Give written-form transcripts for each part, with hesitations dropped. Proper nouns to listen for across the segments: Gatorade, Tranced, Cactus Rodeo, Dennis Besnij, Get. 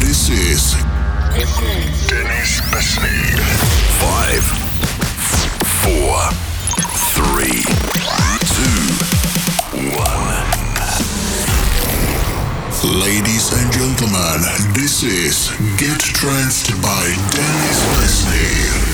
This is Dennis Besnij. 5, 4, 3, 2, 1. Ladies and gentlemen, this is Get Tranced by Dennis Besnij.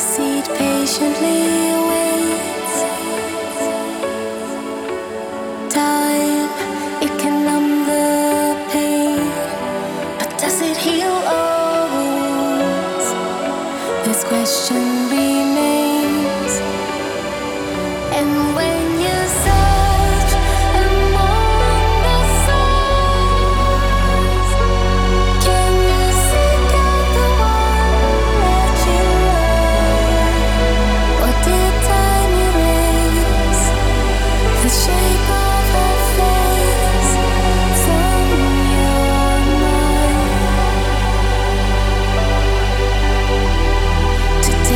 seed patiently awaits time. It can numb the pain, but does it heal always? This question remains. And when you say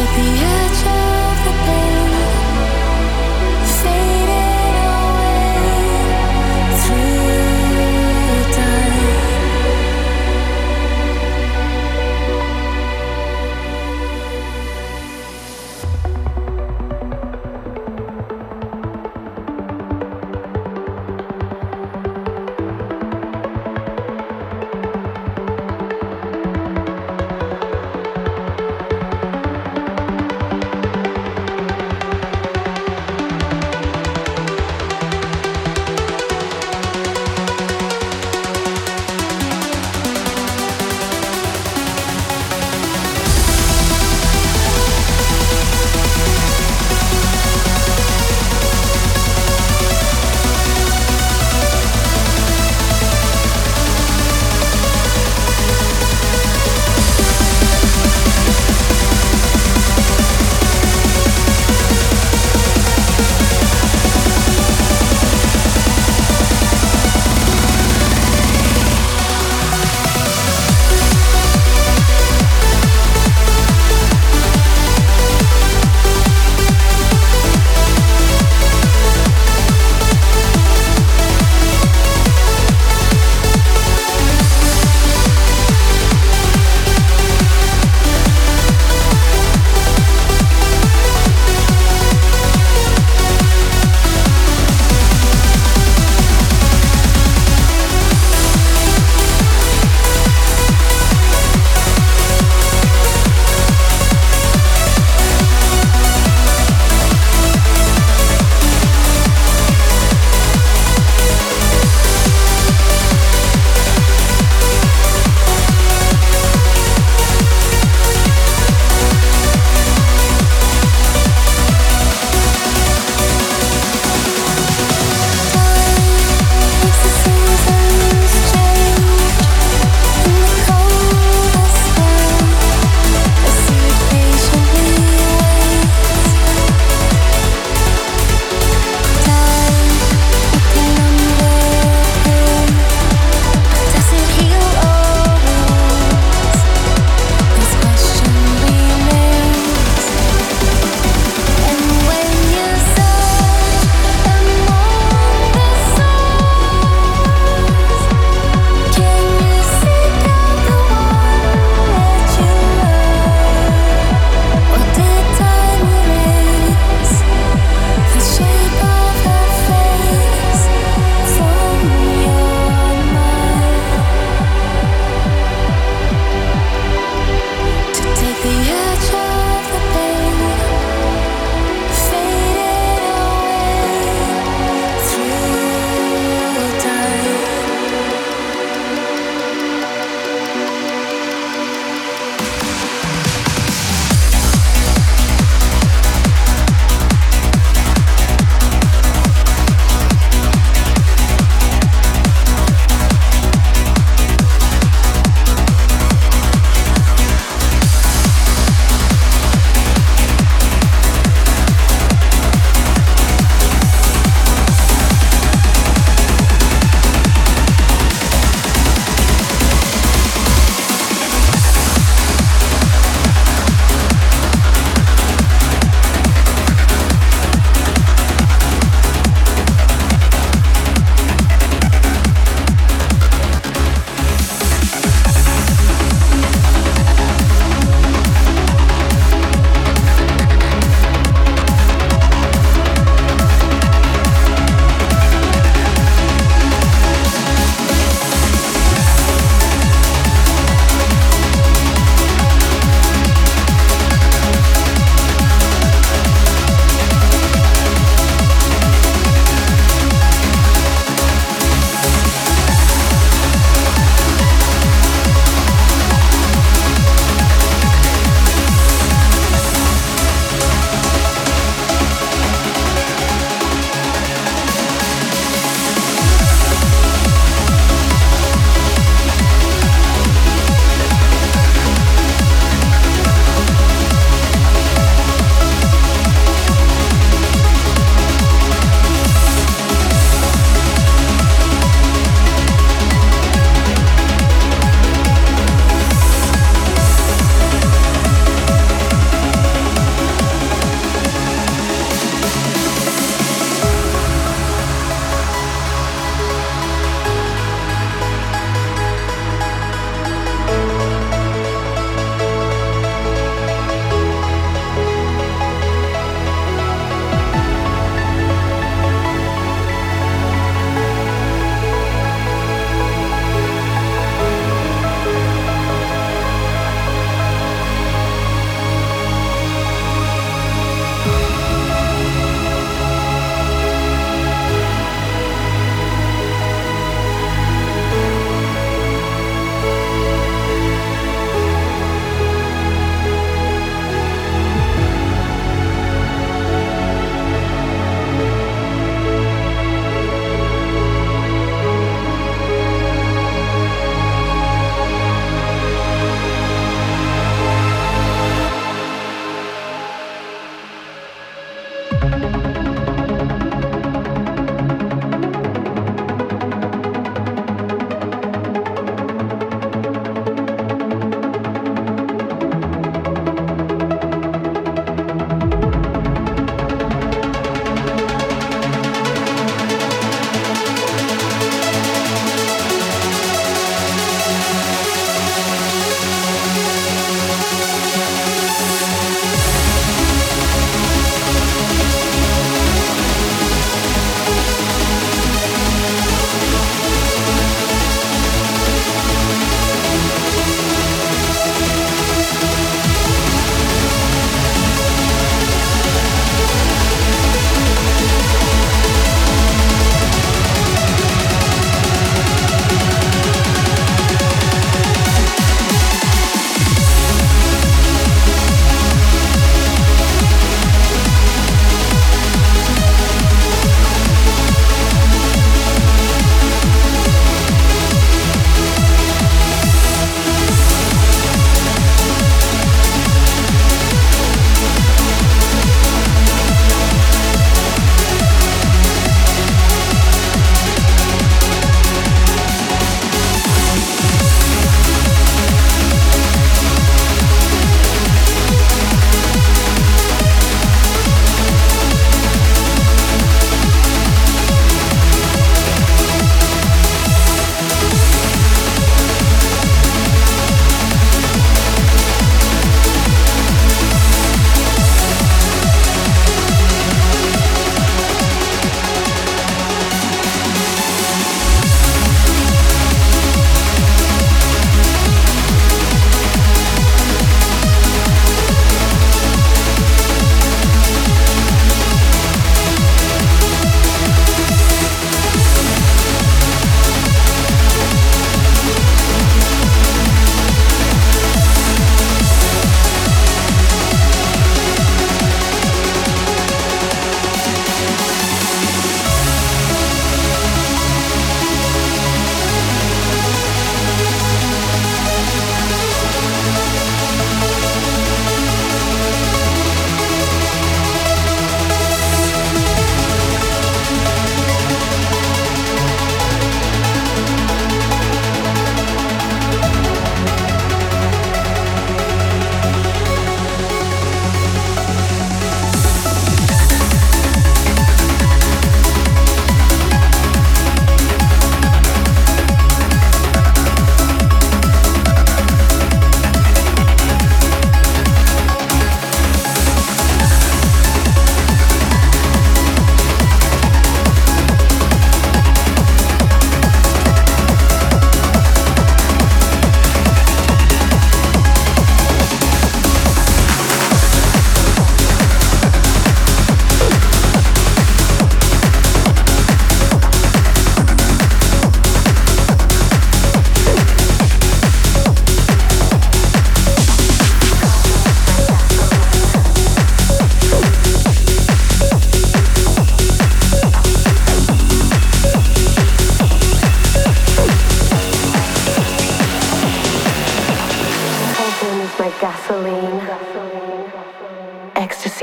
the edge of the pain faded.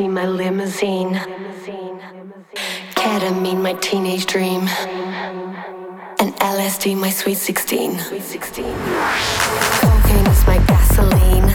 see my limousine. Ketamine, my teenage dream. And LSD, my sweet 16. Cocaine is my gasoline.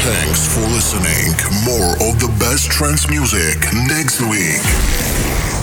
Thanks for listening. More of the best trance music next week.